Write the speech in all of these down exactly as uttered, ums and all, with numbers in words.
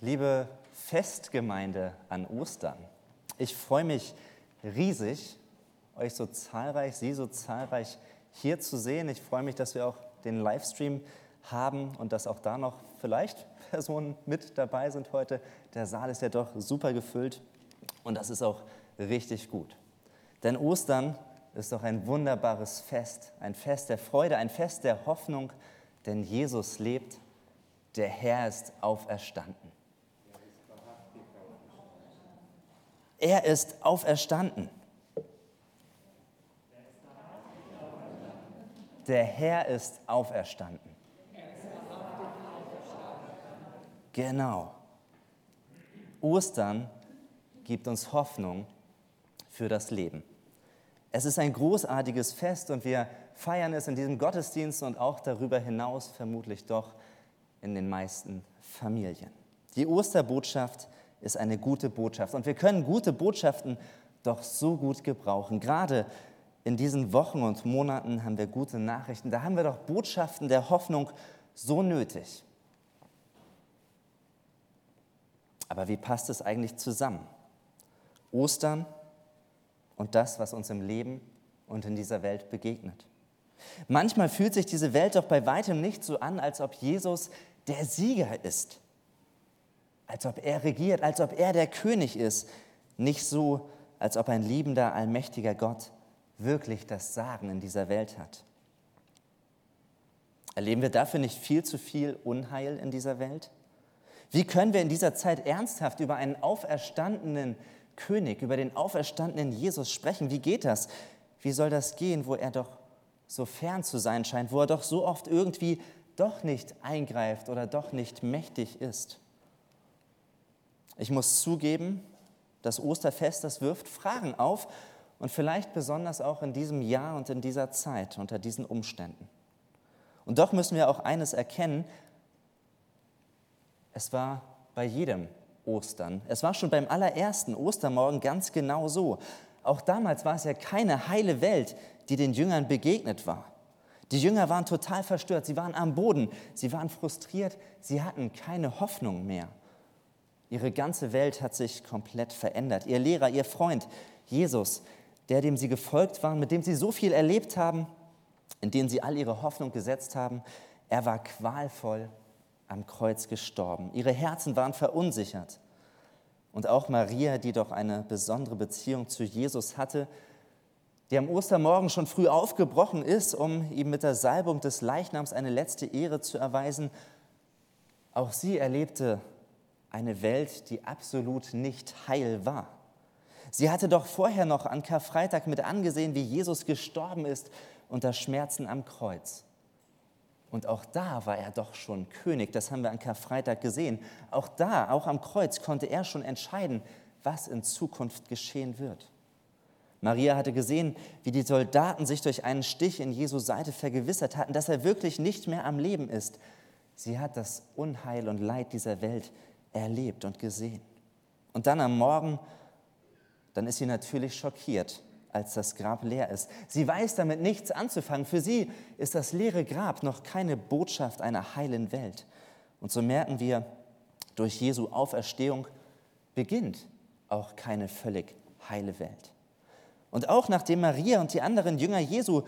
Liebe Festgemeinde an Ostern, ich freue mich riesig, euch so zahlreich, Sie so zahlreich hier zu sehen. Ich freue mich, dass wir auch den Livestream haben und dass auch da noch vielleicht Personen mit dabei sind heute. Der Saal ist ja doch super gefüllt und das ist auch richtig gut. Denn Ostern ist doch ein wunderbares Fest, ein Fest der Freude, ein Fest der Hoffnung, denn Jesus lebt, der Herr ist auferstanden. Er ist auferstanden. Der Herr ist auferstanden. Genau. Ostern gibt uns Hoffnung für das Leben. Es ist ein großartiges Fest und wir feiern es in diesem Gottesdienst und auch darüber hinaus vermutlich doch in den meisten Familien. Die Osterbotschaft ist eine gute Botschaft. Und wir können gute Botschaften doch so gut gebrauchen. Gerade in diesen Wochen und Monaten haben wir gute Nachrichten. Da haben wir doch Botschaften der Hoffnung so nötig. Aber wie passt es eigentlich zusammen? Ostern und das, was uns im Leben und in dieser Welt begegnet. Manchmal fühlt sich diese Welt doch bei weitem nicht so an, als ob Jesus der Sieger ist. Als ob er regiert, als ob er der König ist. Nicht so, als ob ein liebender, allmächtiger Gott wirklich das Sagen in dieser Welt hat. Erleben wir dafür nicht viel zu viel Unheil in dieser Welt? Wie können wir in dieser Zeit ernsthaft über einen auferstandenen König, über den auferstandenen Jesus sprechen? Wie geht das? Wie soll das gehen, wo er doch so fern zu sein scheint, wo er doch so oft irgendwie doch nicht eingreift oder doch nicht mächtig ist? Ich muss zugeben, das Osterfest, das wirft Fragen auf und vielleicht besonders auch in diesem Jahr und in dieser Zeit, unter diesen Umständen. Und doch müssen wir auch eines erkennen, es war bei jedem Ostern, es war schon beim allerersten Ostermorgen ganz genau so. Auch damals war es ja keine heile Welt, die den Jüngern begegnet war. Die Jünger waren total verstört, sie waren am Boden, sie waren frustriert, sie hatten keine Hoffnung mehr. Ihre ganze Welt hat sich komplett verändert. Ihr Lehrer, ihr Freund, Jesus, der, dem sie gefolgt waren, mit dem sie so viel erlebt haben, in den sie all ihre Hoffnung gesetzt haben, er war qualvoll am Kreuz gestorben. Ihre Herzen waren verunsichert. Und auch Maria, die doch eine besondere Beziehung zu Jesus hatte, die am Ostermorgen schon früh aufgebrochen ist, um ihm mit der Salbung des Leichnams eine letzte Ehre zu erweisen, auch sie erlebte eine Welt, die absolut nicht heil war. Sie hatte doch vorher noch an Karfreitag mit angesehen, wie Jesus gestorben ist unter Schmerzen am Kreuz. Und auch da war er doch schon König, das haben wir an Karfreitag gesehen. Auch da, auch am Kreuz, konnte er schon entscheiden, was in Zukunft geschehen wird. Maria hatte gesehen, wie die Soldaten sich durch einen Stich in Jesu Seite vergewissert hatten, dass er wirklich nicht mehr am Leben ist. Sie hat das Unheil und Leid dieser Welt erlebt und gesehen. Und dann am Morgen, dann ist sie natürlich schockiert, als das Grab leer ist. Sie weiß damit nichts anzufangen. Für sie ist das leere Grab noch keine Botschaft einer heilen Welt. Und so merken wir, durch Jesu Auferstehung beginnt auch keine völlig heile Welt. Und auch nachdem Maria und die anderen Jünger Jesu,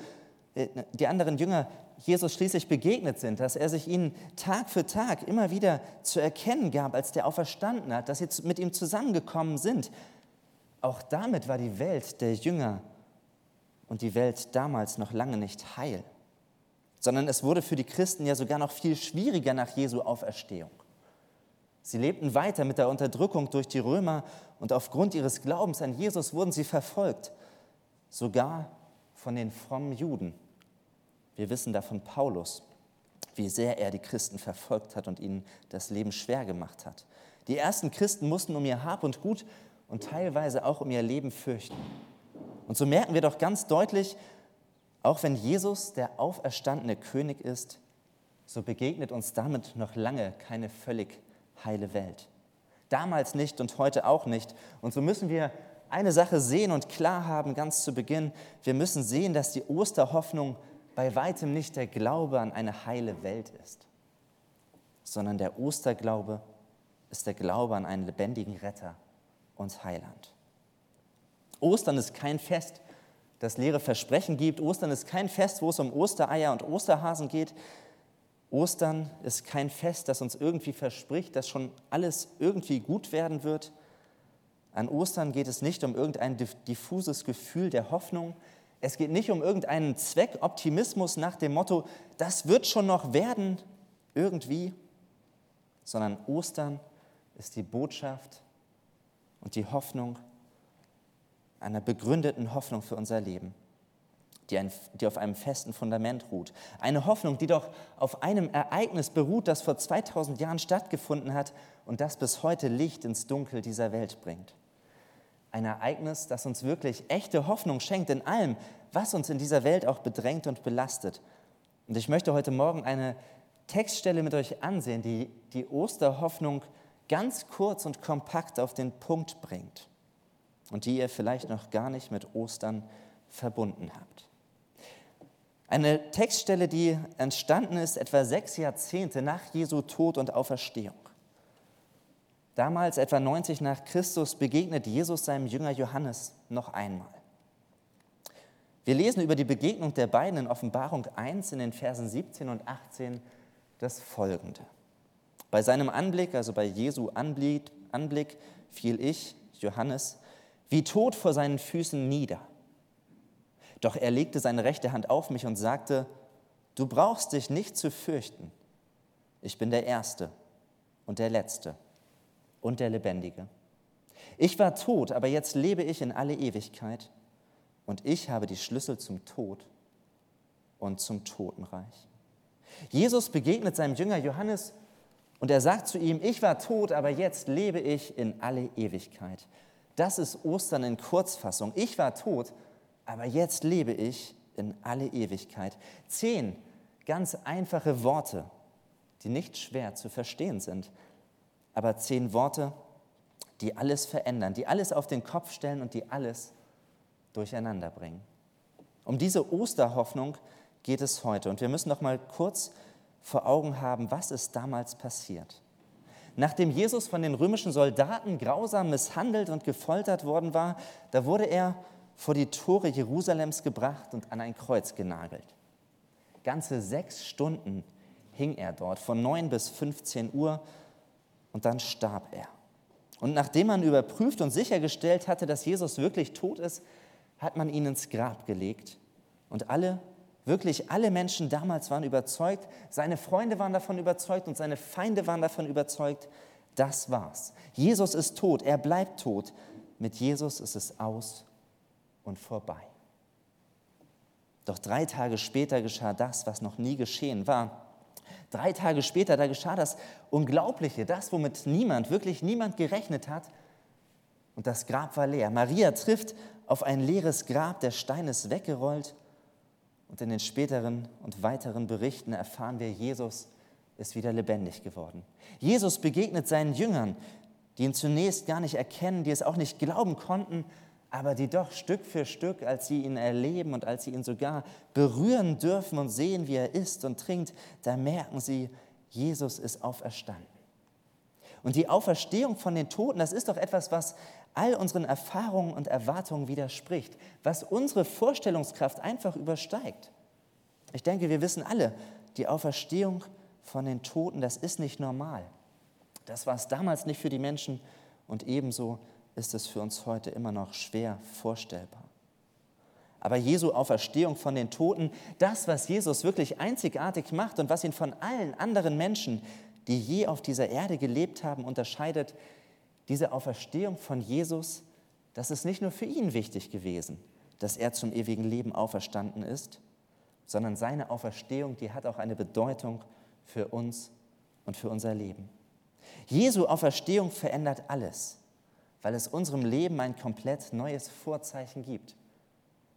äh, die anderen Jünger Jesus schließlich begegnet sind, dass er sich ihnen Tag für Tag immer wieder zu erkennen gab, als der auferstanden hat, dass sie mit ihm zusammengekommen sind. Auch damit war die Welt der Jünger und die Welt damals noch lange nicht heil, sondern es wurde für die Christen ja sogar noch viel schwieriger nach Jesu Auferstehung. Sie lebten weiter mit der Unterdrückung durch die Römer und aufgrund ihres Glaubens an Jesus wurden sie verfolgt, sogar von den frommen Juden. Wir wissen da von Paulus, wie sehr er die Christen verfolgt hat und ihnen das Leben schwer gemacht hat. Die ersten Christen mussten um ihr Hab und Gut und teilweise auch um ihr Leben fürchten. Und so merken wir doch ganz deutlich, auch wenn Jesus der auferstandene König ist, so begegnet uns damit noch lange keine völlig heile Welt. Damals nicht und heute auch nicht. Und so müssen wir eine Sache sehen und klar haben, ganz zu Beginn. Wir müssen sehen, dass die Osterhoffnung bei weitem nicht der Glaube an eine heile Welt ist, sondern der Osterglaube ist der Glaube an einen lebendigen Retter und Heiland. Ostern ist kein Fest, das leere Versprechen gibt. Ostern ist kein Fest, wo es um Ostereier und Osterhasen geht. Ostern ist kein Fest, das uns irgendwie verspricht, dass schon alles irgendwie gut werden wird. An Ostern geht es nicht um irgendein diffuses Gefühl der Hoffnung. Es geht nicht um irgendeinen Zweckoptimismus nach dem Motto, das wird schon noch werden, irgendwie. Sondern Ostern ist die Botschaft und die Hoffnung, einer begründeten Hoffnung für unser Leben, die, ein, die auf einem festen Fundament ruht. Eine Hoffnung, die doch auf einem Ereignis beruht, das vor zweitausend Jahren stattgefunden hat und das bis heute Licht ins Dunkel dieser Welt bringt. Ein Ereignis, das uns wirklich echte Hoffnung schenkt in allem, was uns in dieser Welt auch bedrängt und belastet. Und ich möchte heute Morgen eine Textstelle mit euch ansehen, die die Osterhoffnung ganz kurz und kompakt auf den Punkt bringt. Und die ihr vielleicht noch gar nicht mit Ostern verbunden habt. Eine Textstelle, die entstanden ist etwa sechs Jahrzehnte nach Jesu Tod und Auferstehung. Damals, etwa neunzig nach Christus, begegnet Jesus seinem Jünger Johannes noch einmal. Wir lesen über die Begegnung der beiden in Offenbarung eins in den Versen siebzehn und achtzehn das Folgende. Bei seinem Anblick, also bei Jesu Anblick, Anblick fiel ich, Johannes, wie tot vor seinen Füßen nieder. Doch er legte seine rechte Hand auf mich und sagte, du brauchst dich nicht zu fürchten. Ich bin der Erste und der Letzte und der Lebendige. Ich war tot, aber jetzt lebe ich in alle Ewigkeit und ich habe die Schlüssel zum Tod und zum Totenreich. Jesus begegnet seinem Jünger Johannes und er sagt zu ihm, ich war tot, aber jetzt lebe ich in alle Ewigkeit. Das ist Ostern in Kurzfassung. Ich war tot, aber jetzt lebe ich in alle Ewigkeit. Zehn ganz einfache Worte, die nicht schwer zu verstehen sind, aber zehn Worte, die alles verändern, die alles auf den Kopf stellen und die alles durcheinander bringen. Um diese Osterhoffnung geht es heute. Und wir müssen noch mal kurz vor Augen haben, was ist damals passiert. Nachdem Jesus von den römischen Soldaten grausam misshandelt und gefoltert worden war, da wurde er vor die Tore Jerusalems gebracht und an ein Kreuz genagelt. Ganze sechs Stunden hing er dort, von neun bis fünfzehn Uhr, und dann starb er. Und nachdem man überprüft und sichergestellt hatte, dass Jesus wirklich tot ist, hat man ihn ins Grab gelegt. Und alle, wirklich alle Menschen damals waren überzeugt, seine Freunde waren davon überzeugt und seine Feinde waren davon überzeugt, das war's. Jesus ist tot, er bleibt tot. Mit Jesus ist es aus und vorbei. Doch drei Tage später geschah das, was noch nie geschehen war. Drei Tage später, da geschah das Unglaubliche, das, womit niemand, wirklich niemand gerechnet hat. Und das Grab war leer. Maria trifft auf ein leeres Grab, der Stein ist weggerollt. Und in den späteren und weiteren Berichten erfahren wir, Jesus ist wieder lebendig geworden. Jesus begegnet seinen Jüngern, die ihn zunächst gar nicht erkennen, die es auch nicht glauben konnten, aber die doch Stück für Stück, als sie ihn erleben und als sie ihn sogar berühren dürfen und sehen, wie er isst und trinkt, da merken sie, Jesus ist auferstanden. Und die Auferstehung von den Toten, das ist doch etwas, was all unseren Erfahrungen und Erwartungen widerspricht, was unsere Vorstellungskraft einfach übersteigt. Ich denke, wir wissen alle, die Auferstehung von den Toten, das ist nicht normal. Das war es damals nicht für die Menschen und ebenso ist es für uns heute immer noch schwer vorstellbar. Aber Jesu Auferstehung von den Toten, das, was Jesus wirklich einzigartig macht und was ihn von allen anderen Menschen, die je auf dieser Erde gelebt haben, unterscheidet, diese Auferstehung von Jesus, das ist nicht nur für ihn wichtig gewesen, dass er zum ewigen Leben auferstanden ist, sondern seine Auferstehung, die hat auch eine Bedeutung für uns und für unser Leben. Jesu Auferstehung verändert alles, weil es unserem Leben ein komplett neues Vorzeichen gibt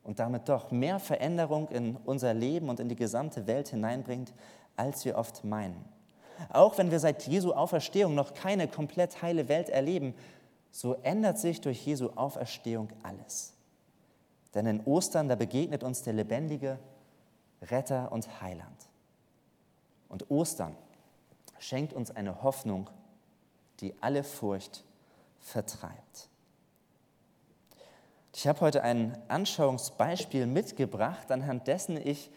und damit doch mehr Veränderung in unser Leben und in die gesamte Welt hineinbringt, als wir oft meinen. Auch wenn wir seit Jesu Auferstehung noch keine komplett heile Welt erleben, so ändert sich durch Jesu Auferstehung alles. Denn in Ostern, da begegnet uns der lebendige Retter und Heiland. Und Ostern schenkt uns eine Hoffnung, die alle Furcht vertreibt. Ich habe heute ein Anschauungsbeispiel mitgebracht, anhand dessen ich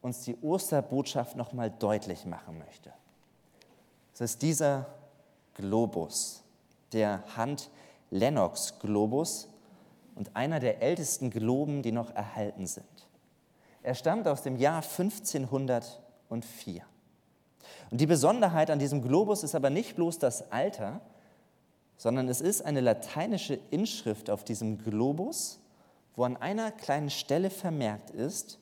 uns die Osterbotschaft nochmal deutlich machen möchte. Es ist dieser Globus, der Hand-Lennox-Globus und einer der ältesten Globen, die noch erhalten sind. Er stammt aus dem Jahr fünfzehnhundertvier. Und die Besonderheit an diesem Globus ist aber nicht bloß das Alter, sondern es ist eine lateinische Inschrift auf diesem Globus, wo an einer kleinen Stelle vermerkt ist: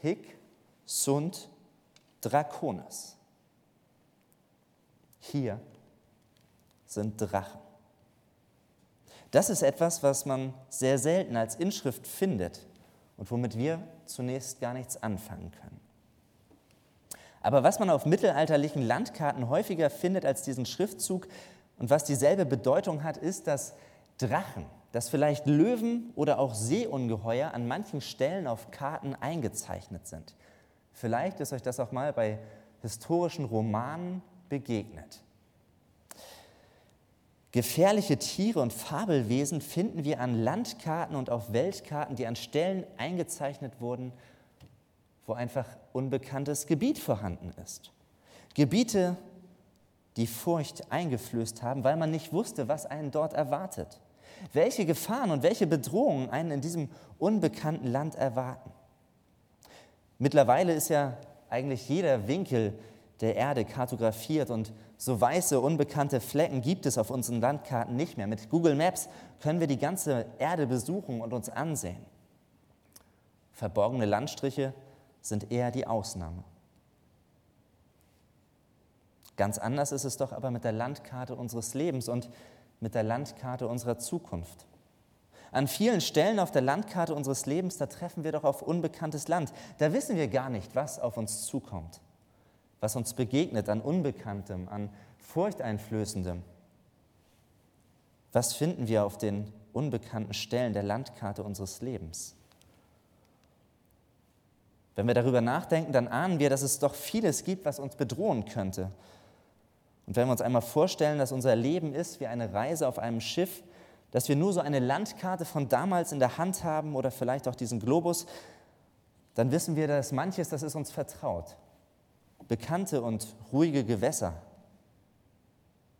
Hic sunt Dracones. Hier sind Drachen. Das ist etwas, was man sehr selten als Inschrift findet und womit wir zunächst gar nichts anfangen können. Aber was man auf mittelalterlichen Landkarten häufiger findet als diesen Schriftzug und was dieselbe Bedeutung hat, ist, dass Drachen, dass vielleicht Löwen oder auch Seeungeheuer an manchen Stellen auf Karten eingezeichnet sind. Vielleicht ist euch das auch mal bei historischen Romanen begegnet. Gefährliche Tiere und Fabelwesen finden wir an Landkarten und auf Weltkarten, die an Stellen eingezeichnet wurden, wo einfach unbekanntes Gebiet vorhanden ist. Gebiete, die Furcht eingeflößt haben, weil man nicht wusste, was einen dort erwartet, welche Gefahren und welche Bedrohungen einen in diesem unbekannten Land erwarten. Mittlerweile ist ja eigentlich jeder Winkel der Erde kartografiert und so weiße, unbekannte Flecken gibt es auf unseren Landkarten nicht mehr. Mit Google Maps können wir die ganze Erde besuchen und uns ansehen. Verborgene Landstriche sind eher die Ausnahme. Ganz anders ist es doch aber mit der Landkarte unseres Lebens und mit der Landkarte unserer Zukunft. An vielen Stellen auf der Landkarte unseres Lebens, da treffen wir doch auf unbekanntes Land. Da wissen wir gar nicht, was auf uns zukommt, was uns begegnet an Unbekanntem, an Furchteinflößendem. Was finden wir auf den unbekannten Stellen der Landkarte unseres Lebens? Wenn wir darüber nachdenken, dann ahnen wir, dass es doch vieles gibt, was uns bedrohen könnte. Und wenn wir uns einmal vorstellen, dass unser Leben ist wie eine Reise auf einem Schiff, dass wir nur so eine Landkarte von damals in der Hand haben oder vielleicht auch diesen Globus, dann wissen wir, dass manches, das ist uns vertraut. Bekannte und ruhige Gewässer.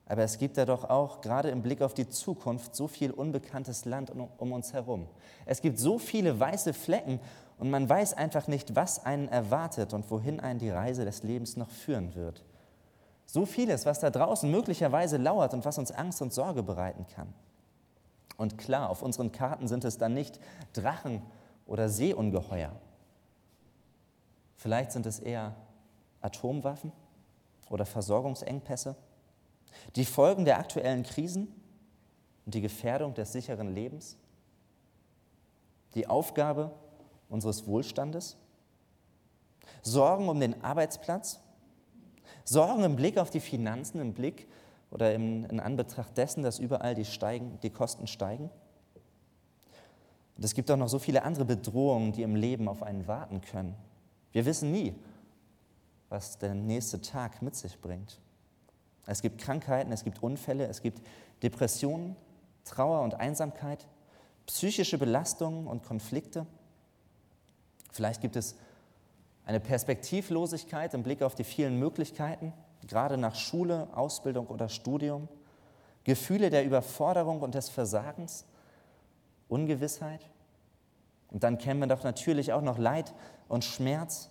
Aber es gibt da doch auch, gerade im Blick auf die Zukunft, so viel unbekanntes Land um uns herum. Es gibt so viele weiße Flecken und man weiß einfach nicht, was einen erwartet und wohin einen die Reise des Lebens noch führen wird. So vieles, was da draußen möglicherweise lauert und was uns Angst und Sorge bereiten kann. Und klar, auf unseren Karten sind es dann nicht Drachen oder Seeungeheuer. Vielleicht sind es eher Atomwaffen oder Versorgungsengpässe, die Folgen der aktuellen Krisen und die Gefährdung des sicheren Lebens, die Aufgabe unseres Wohlstandes, Sorgen um den Arbeitsplatz, Sorgen im Blick auf die Finanzen, im Blick oder in, in Anbetracht dessen, dass überall die, steigen, die Kosten steigen. Und es gibt auch noch so viele andere Bedrohungen, die im Leben auf einen warten können. Wir wissen nie, was der nächste Tag mit sich bringt. Es gibt Krankheiten, es gibt Unfälle, es gibt Depressionen, Trauer und Einsamkeit, psychische Belastungen und Konflikte. Vielleicht gibt es eine Perspektivlosigkeit im Blick auf die vielen Möglichkeiten, gerade nach Schule, Ausbildung oder Studium, Gefühle der Überforderung und des Versagens, Ungewissheit. Und dann kennen wir doch natürlich auch noch Leid und Schmerz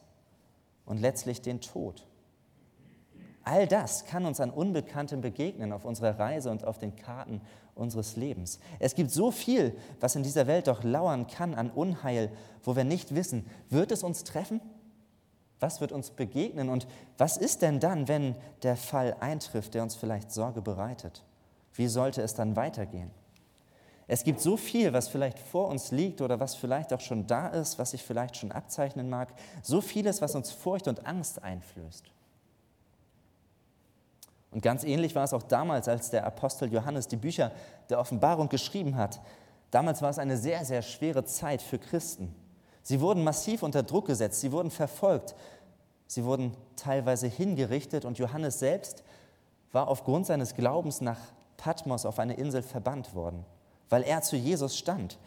und letztlich den Tod. All das kann uns an Unbekanntem begegnen auf unserer Reise und auf den Karten unseres Lebens. Es gibt so viel, was in dieser Welt doch lauern kann an Unheil, wo wir nicht wissen, wird es uns treffen? Was wird uns begegnen? Und was ist denn dann, wenn der Fall eintrifft, der uns vielleicht Sorge bereitet? Wie sollte es dann weitergehen? Es gibt so viel, was vielleicht vor uns liegt oder was vielleicht auch schon da ist, was sich vielleicht schon abzeichnen mag. So vieles, was uns Furcht und Angst einflößt. Und ganz ähnlich war es auch damals, als der Apostel Johannes die Bücher der Offenbarung geschrieben hat. Damals war es eine sehr, sehr schwere Zeit für Christen. Sie wurden massiv unter Druck gesetzt, sie wurden verfolgt, sie wurden teilweise hingerichtet und Johannes selbst war aufgrund seines Glaubens nach Patmos auf eine Insel verbannt worden, weil er zu Jesus stand.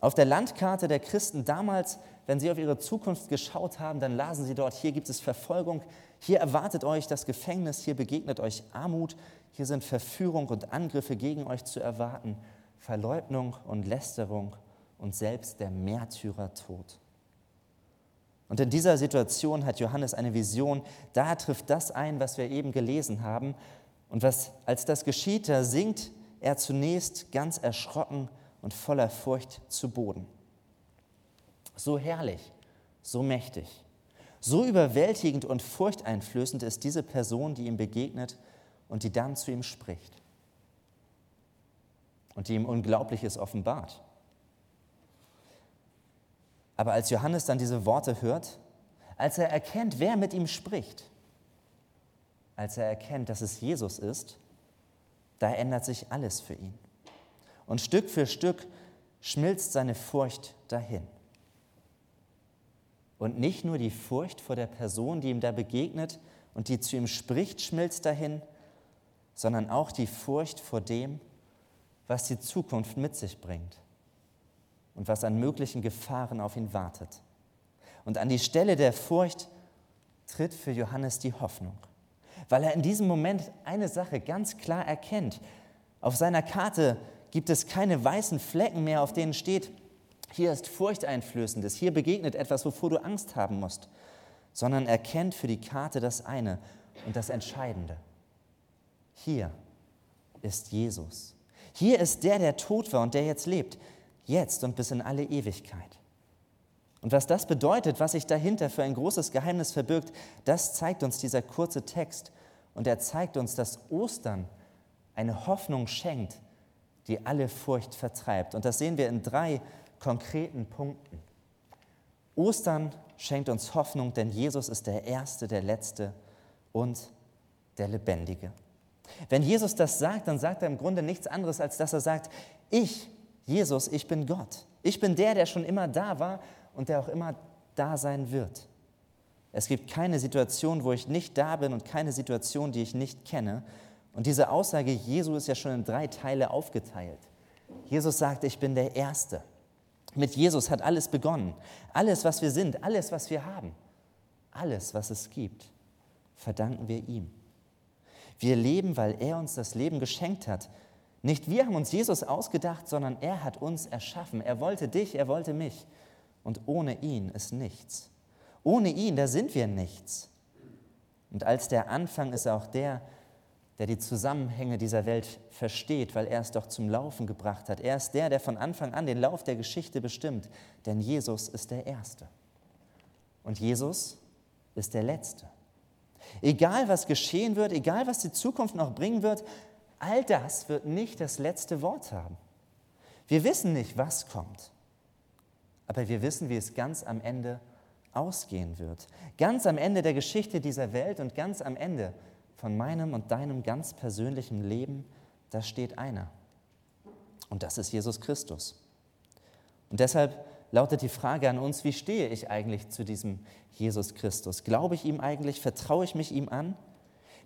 Auf der Landkarte der Christen damals, wenn sie auf ihre Zukunft geschaut haben, dann lasen sie dort, hier gibt es Verfolgung, hier erwartet euch das Gefängnis, hier begegnet euch Armut, hier sind Verführung und Angriffe gegen euch zu erwarten, Verleugnung und Lästerung und selbst der Märtyrertod. Und in dieser Situation hat Johannes eine Vision, da trifft das ein, was wir eben gelesen haben. Und was, als das geschieht, da sinkt er zunächst ganz erschrocken und voller Furcht zu Boden. So herrlich, so mächtig, so überwältigend und furchteinflößend ist diese Person, die ihm begegnet und die dann zu ihm spricht und die ihm Unglaubliches offenbart. Aber als Johannes dann diese Worte hört, als er erkennt, wer mit ihm spricht, als er erkennt, dass es Jesus ist, da ändert sich alles für ihn. Und Stück für Stück schmilzt seine Furcht dahin. Und nicht nur die Furcht vor der Person, die ihm da begegnet und die zu ihm spricht, schmilzt dahin, sondern auch die Furcht vor dem, was die Zukunft mit sich bringt und was an möglichen Gefahren auf ihn wartet. Und an die Stelle der Furcht tritt für Johannes die Hoffnung, weil er in diesem Moment eine Sache ganz klar erkennt. Auf seiner Karte gibt es keine weißen Flecken mehr, auf denen steht, hier ist Furchteinflößendes, hier begegnet etwas, wovor du Angst haben musst, sondern er kennt für die Karte das eine und das Entscheidende. Hier ist Jesus. Hier ist der, der tot war und der jetzt lebt. Jetzt und bis in alle Ewigkeit. Und was das bedeutet, was sich dahinter für ein großes Geheimnis verbirgt, das zeigt uns dieser kurze Text. Und er zeigt uns, dass Ostern eine Hoffnung schenkt, die alle Furcht vertreibt. Und das sehen wir in drei konkreten Punkten. Ostern schenkt uns Hoffnung, denn Jesus ist der Erste, der Letzte und der Lebendige. Wenn Jesus das sagt, dann sagt er im Grunde nichts anderes, als dass er sagt, ich Jesus, ich bin Gott. Ich bin der, der schon immer da war und der auch immer da sein wird. Es gibt keine Situation, wo ich nicht da bin und keine Situation, die ich nicht kenne. Und diese Aussage Jesu ist ja schon in drei Teile aufgeteilt. Jesus sagt, ich bin der Erste. Mit Jesus hat alles begonnen. Alles, was wir sind, alles, was wir haben, alles, was es gibt, verdanken wir ihm. Wir leben, weil er uns das Leben geschenkt hat. Nicht wir haben uns Jesus ausgedacht, sondern er hat uns erschaffen. Er wollte dich, er wollte mich. Und ohne ihn ist nichts. Ohne ihn, da sind wir nichts. Und als der Anfang ist er auch der, der die Zusammenhänge dieser Welt versteht, weil er es doch zum Laufen gebracht hat. Er ist der, der von Anfang an den Lauf der Geschichte bestimmt. Denn Jesus ist der Erste. Und Jesus ist der Letzte. Egal, was geschehen wird, egal, was die Zukunft noch bringen wird, all das wird nicht das letzte Wort haben. Wir wissen nicht, was kommt. Aber wir wissen, wie es ganz am Ende ausgehen wird. Ganz am Ende der Geschichte dieser Welt und ganz am Ende von meinem und deinem ganz persönlichen Leben, da steht einer. Und das ist Jesus Christus. Und deshalb lautet die Frage an uns, wie stehe ich eigentlich zu diesem Jesus Christus? Glaube ich ihm eigentlich? Vertraue ich mich ihm an?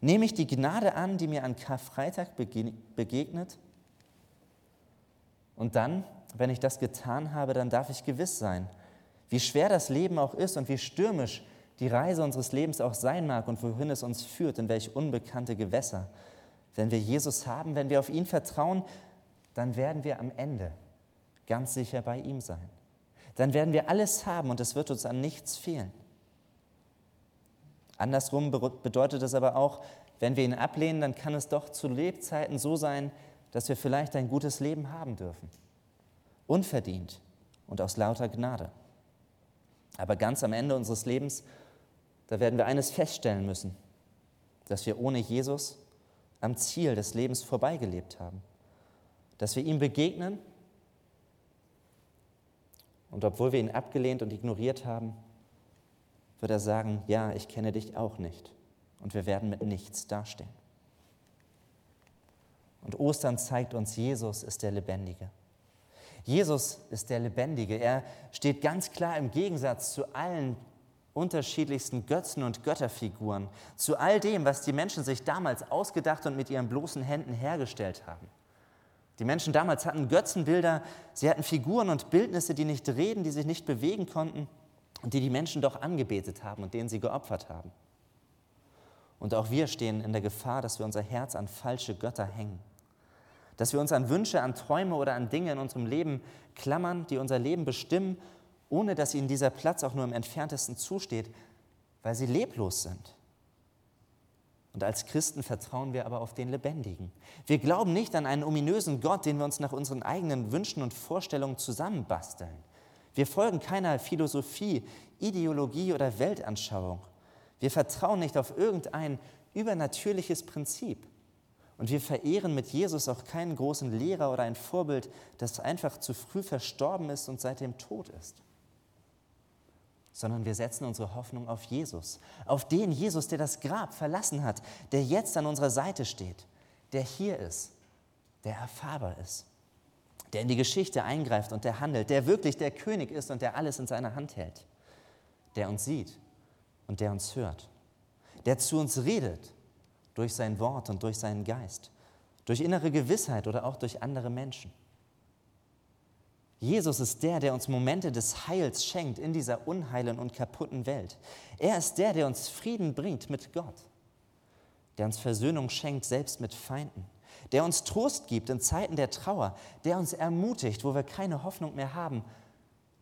Nehme ich die Gnade an, die mir an Karfreitag begegnet? Und dann, wenn ich das getan habe, dann darf ich gewiss sein, wie schwer das Leben auch ist und wie stürmisch die Reise unseres Lebens auch sein mag und wohin es uns führt, in welch unbekannte Gewässer. Wenn wir Jesus haben, wenn wir auf ihn vertrauen, dann werden wir am Ende ganz sicher bei ihm sein. Dann werden wir alles haben und es wird uns an nichts fehlen. Andersrum bedeutet es aber auch, wenn wir ihn ablehnen, dann kann es doch zu Lebzeiten so sein, dass wir vielleicht ein gutes Leben haben dürfen. Unverdient und aus lauter Gnade. Aber ganz am Ende unseres Lebens, da werden wir eines feststellen müssen, dass wir ohne Jesus am Ziel des Lebens vorbeigelebt haben. Dass wir ihm begegnen und obwohl wir ihn abgelehnt und ignoriert haben, wird er sagen, ja, ich kenne dich auch nicht. Und wir werden mit nichts dastehen. Und Ostern zeigt uns, Jesus ist der Lebendige. Jesus ist der Lebendige. Er steht ganz klar im Gegensatz zu allen unterschiedlichsten Götzen und Götterfiguren, zu all dem, was die Menschen sich damals ausgedacht und mit ihren bloßen Händen hergestellt haben. Die Menschen damals hatten Götzenbilder, sie hatten Figuren und Bildnisse, die nicht reden, die sich nicht bewegen konnten und die die Menschen doch angebetet haben und denen sie geopfert haben. Und auch wir stehen in der Gefahr, dass wir unser Herz an falsche Götter hängen, dass wir uns an Wünsche, an Träume oder an Dinge in unserem Leben klammern, die unser Leben bestimmen, ohne dass ihnen dieser Platz auch nur im Entferntesten zusteht, weil sie leblos sind. Und als Christen vertrauen wir aber auf den Lebendigen. Wir glauben nicht an einen ominösen Gott, den wir uns nach unseren eigenen Wünschen und Vorstellungen zusammenbasteln. Wir folgen keiner Philosophie, Ideologie oder Weltanschauung. Wir vertrauen nicht auf irgendein übernatürliches Prinzip. Und wir verehren mit Jesus auch keinen großen Lehrer oder ein Vorbild, das einfach zu früh verstorben ist und seitdem tot ist. Sondern wir setzen unsere Hoffnung auf Jesus, auf den Jesus, der das Grab verlassen hat, der jetzt an unserer Seite steht, der hier ist, der erfahrbar ist, der in die Geschichte eingreift und der handelt, der wirklich der König ist und der alles in seiner Hand hält, der uns sieht und der uns hört, der zu uns redet durch sein Wort und durch seinen Geist, durch innere Gewissheit oder auch durch andere Menschen. Jesus ist der, der uns Momente des Heils schenkt in dieser unheilen und kaputten Welt. Er ist der, der uns Frieden bringt mit Gott, der uns Versöhnung schenkt, selbst mit Feinden, der uns Trost gibt in Zeiten der Trauer, der uns ermutigt, wo wir keine Hoffnung mehr haben,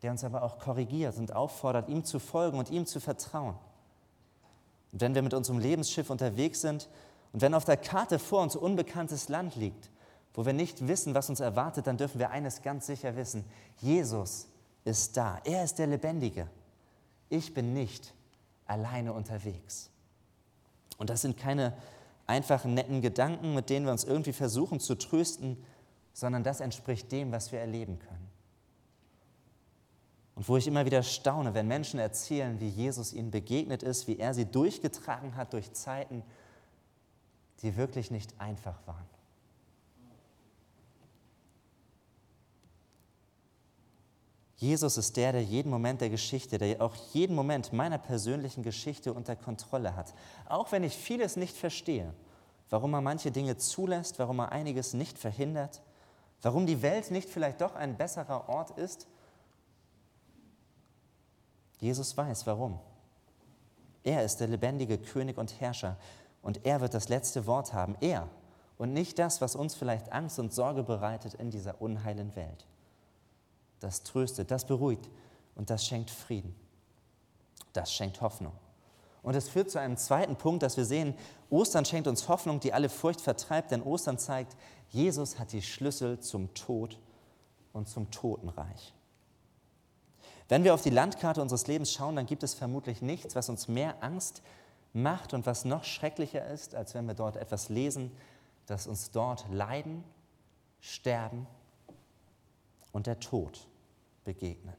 der uns aber auch korrigiert und auffordert, ihm zu folgen und ihm zu vertrauen. Und wenn wir mit unserem Lebensschiff unterwegs sind und wenn auf der Karte vor uns unbekanntes Land liegt, wo wir nicht wissen, was uns erwartet, dann dürfen wir eines ganz sicher wissen: Jesus ist da. Er ist der Lebendige. Ich bin nicht alleine unterwegs. Und das sind keine einfachen, netten Gedanken, mit denen wir uns irgendwie versuchen zu trösten, sondern das entspricht dem, was wir erleben können. Und wo ich immer wieder staune, wenn Menschen erzählen, wie Jesus ihnen begegnet ist, wie er sie durchgetragen hat durch Zeiten, die wirklich nicht einfach waren. Jesus ist der, der jeden Moment der Geschichte, der auch jeden Moment meiner persönlichen Geschichte unter Kontrolle hat. Auch wenn ich vieles nicht verstehe, warum er manche Dinge zulässt, warum er einiges nicht verhindert, warum die Welt nicht vielleicht doch ein besserer Ort ist. Jesus weiß, warum. Er ist der lebendige König und Herrscher und er wird das letzte Wort haben. Er und nicht das, was uns vielleicht Angst und Sorge bereitet in dieser unheilen Welt. Das tröstet, das beruhigt und das schenkt Frieden. Das schenkt Hoffnung. Und es führt zu einem zweiten Punkt, dass wir sehen, Ostern schenkt uns Hoffnung, die alle Furcht vertreibt, denn Ostern zeigt, Jesus hat die Schlüssel zum Tod und zum Totenreich. Wenn wir auf die Landkarte unseres Lebens schauen, dann gibt es vermutlich nichts, was uns mehr Angst macht und was noch schrecklicher ist, als wenn wir dort etwas lesen, dass uns dort Leiden, Sterben und der Tod begegnen.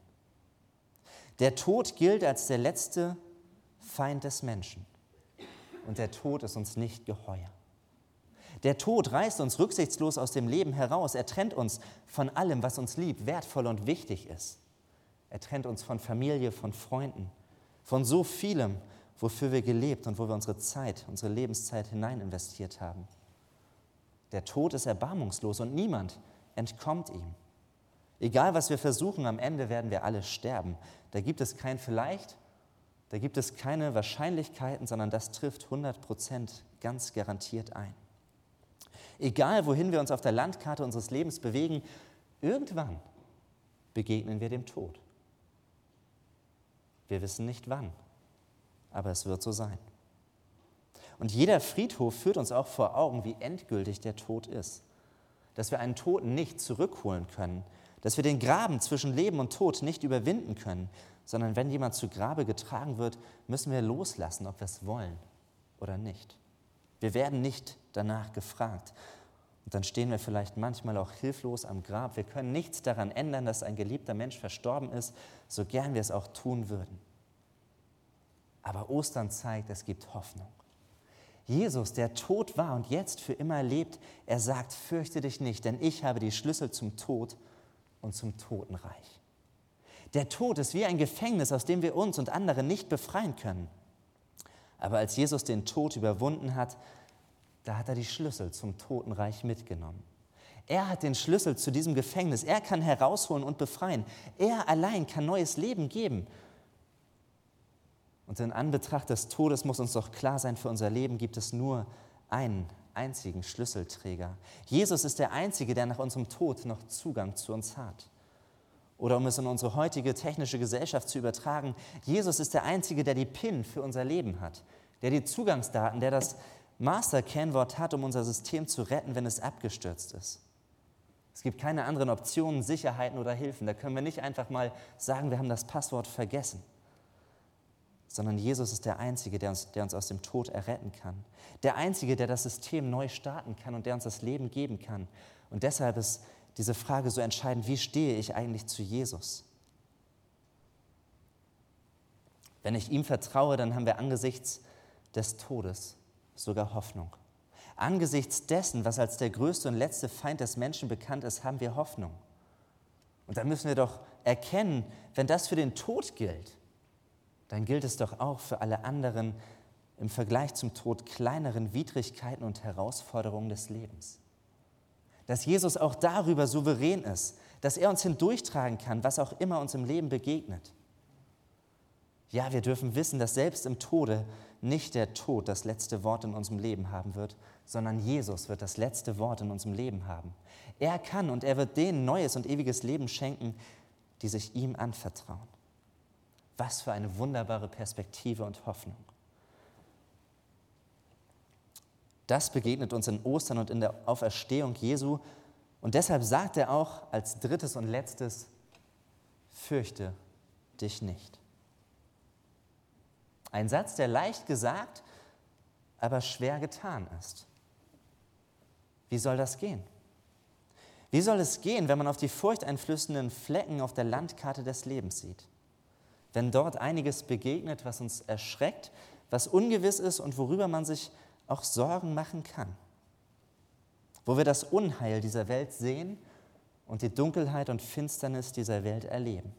Der Tod gilt als der letzte Feind des Menschen. Und der Tod ist uns nicht geheuer. Der Tod reißt uns rücksichtslos aus dem Leben heraus. Er trennt uns von allem, was uns lieb, wertvoll und wichtig ist. Er trennt uns von Familie, von Freunden, von so vielem, wofür wir gelebt und wo wir unsere Zeit, unsere Lebenszeit hinein investiert haben. Der Tod ist erbarmungslos und niemand entkommt ihm. Egal, was wir versuchen, am Ende werden wir alle sterben. Da gibt es kein Vielleicht, da gibt es keine Wahrscheinlichkeiten, sondern das trifft hundert Prozent ganz garantiert ein. Egal, wohin wir uns auf der Landkarte unseres Lebens bewegen, irgendwann begegnen wir dem Tod. Wir wissen nicht wann, aber es wird so sein. Und jeder Friedhof führt uns auch vor Augen, wie endgültig der Tod ist. Dass wir einen Toten nicht zurückholen können, dass wir den Graben zwischen Leben und Tod nicht überwinden können, sondern wenn jemand zu Grabe getragen wird, müssen wir loslassen, ob wir es wollen oder nicht. Wir werden nicht danach gefragt. Und dann stehen wir vielleicht manchmal auch hilflos am Grab. Wir können nichts daran ändern, dass ein geliebter Mensch verstorben ist, so gern wir es auch tun würden. Aber Ostern zeigt, es gibt Hoffnung. Jesus, der tot war und jetzt für immer lebt, er sagt, fürchte dich nicht, denn ich habe die Schlüssel zum Tod und zum Totenreich. Der Tod ist wie ein Gefängnis, aus dem wir uns und andere nicht befreien können. Aber als Jesus den Tod überwunden hat, da hat er die Schlüssel zum Totenreich mitgenommen. Er hat den Schlüssel zu diesem Gefängnis. Er kann herausholen und befreien. Er allein kann neues Leben geben. Und in Anbetracht des Todes muss uns doch klar sein, für unser Leben gibt es nur einen einzigen Schlüsselträger. Jesus ist der Einzige, der nach unserem Tod noch Zugang zu uns hat. Oder um es in unsere heutige technische Gesellschaft zu übertragen, Jesus ist der Einzige, der die P I N für unser Leben hat, der die Zugangsdaten, der das Master-Kennwort hat, um unser System zu retten, wenn es abgestürzt ist. Es gibt keine anderen Optionen, Sicherheiten oder Hilfen. Da können wir nicht einfach mal sagen, wir haben das Passwort vergessen. Sondern Jesus ist der Einzige, der uns, der uns aus dem Tod erretten kann. Der Einzige, der das System neu starten kann und der uns das Leben geben kann. Und deshalb ist diese Frage so entscheidend: Wie stehe ich eigentlich zu Jesus? Wenn ich ihm vertraue, dann haben wir angesichts des Todes sogar Hoffnung. Angesichts dessen, was als der größte und letzte Feind des Menschen bekannt ist, haben wir Hoffnung. Und da müssen wir doch erkennen, wenn das für den Tod gilt, dann gilt es doch auch für alle anderen im Vergleich zum Tod kleineren Widrigkeiten und Herausforderungen des Lebens. Dass Jesus auch darüber souverän ist, dass er uns hindurchtragen kann, was auch immer uns im Leben begegnet. Ja, wir dürfen wissen, dass selbst im Tode nicht der Tod das letzte Wort in unserem Leben haben wird, sondern Jesus wird das letzte Wort in unserem Leben haben. Er kann und er wird denen neues und ewiges Leben schenken, die sich ihm anvertrauen. Was für eine wunderbare Perspektive und Hoffnung. Das begegnet uns in Ostern und in der Auferstehung Jesu. Und deshalb sagt er auch als drittes und letztes: Fürchte dich nicht. Ein Satz, der leicht gesagt, aber schwer getan ist. Wie soll das gehen? Wie soll es gehen, wenn man auf die furchteinflößenden Flecken auf der Landkarte des Lebens sieht? Wenn dort einiges begegnet, was uns erschreckt, was ungewiss ist und worüber man sich auch Sorgen machen kann. Wo wir das Unheil dieser Welt sehen und die Dunkelheit und Finsternis dieser Welt erleben.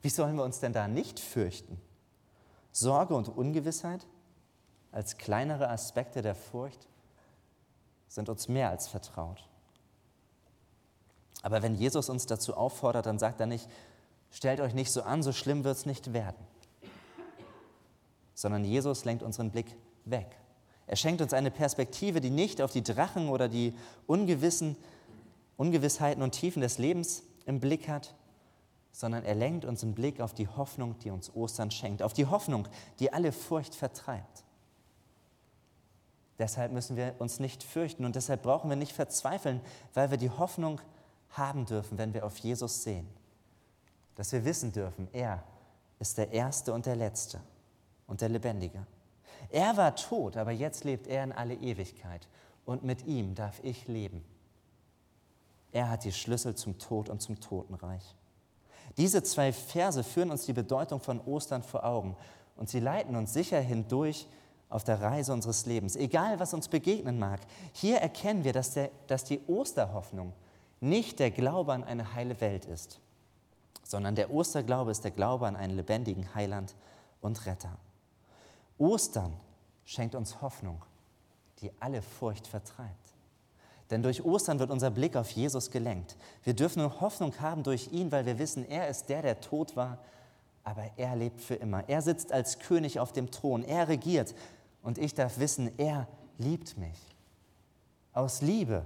Wie sollen wir uns denn da nicht fürchten? Sorge und Ungewissheit als kleinere Aspekte der Furcht sind uns mehr als vertraut. Aber wenn Jesus uns dazu auffordert, dann sagt er nicht: Stellt euch nicht so an, so schlimm wird es nicht werden. Sondern Jesus lenkt unseren Blick weg. Er schenkt uns eine Perspektive, die nicht auf die Drachen oder die Ungewissen, Ungewissheiten und Tiefen des Lebens im Blick hat, sondern er lenkt uns im Blick auf die Hoffnung, die uns Ostern schenkt, auf die Hoffnung, die alle Furcht vertreibt. Deshalb müssen wir uns nicht fürchten und deshalb brauchen wir nicht verzweifeln, weil wir die Hoffnung haben dürfen, wenn wir auf Jesus sehen. Dass wir wissen dürfen, er ist der Erste und der Letzte und der Lebendige. Er war tot, aber jetzt lebt er in alle Ewigkeit und mit ihm darf ich leben. Er hat die Schlüssel zum Tod und zum Totenreich. Diese zwei Verse führen uns die Bedeutung von Ostern vor Augen und sie leiten uns sicher hindurch auf der Reise unseres Lebens, egal was uns begegnen mag. Hier erkennen wir, dass, der, dass die Osterhoffnung nicht der Glaube an eine heile Welt ist, sondern der Osterglaube ist der Glaube an einen lebendigen Heiland und Retter. Ostern schenkt uns Hoffnung, die alle Furcht vertreibt. Denn durch Ostern wird unser Blick auf Jesus gelenkt. Wir dürfen nur Hoffnung haben durch ihn, weil wir wissen, er ist der, der tot war, aber er lebt für immer. Er sitzt als König auf dem Thron, er regiert und ich darf wissen, er liebt mich. Aus Liebe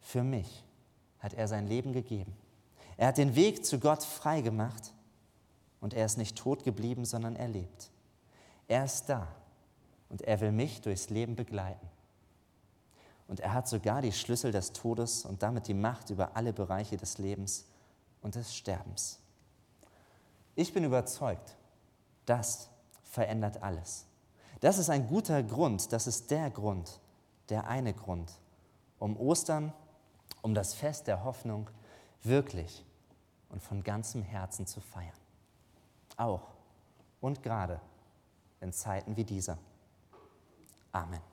für mich hat er sein Leben gegeben. Er hat den Weg zu Gott frei gemacht und er ist nicht tot geblieben, sondern er lebt. Er ist da und er will mich durchs Leben begleiten. Und er hat sogar die Schlüssel des Todes und damit die Macht über alle Bereiche des Lebens und des Sterbens. Ich bin überzeugt, das verändert alles. Das ist ein guter Grund, das ist der Grund, der eine Grund, um Ostern, um das Fest der Hoffnung wirklich und von ganzem Herzen zu feiern. Auch und gerade in Zeiten wie dieser. Amen.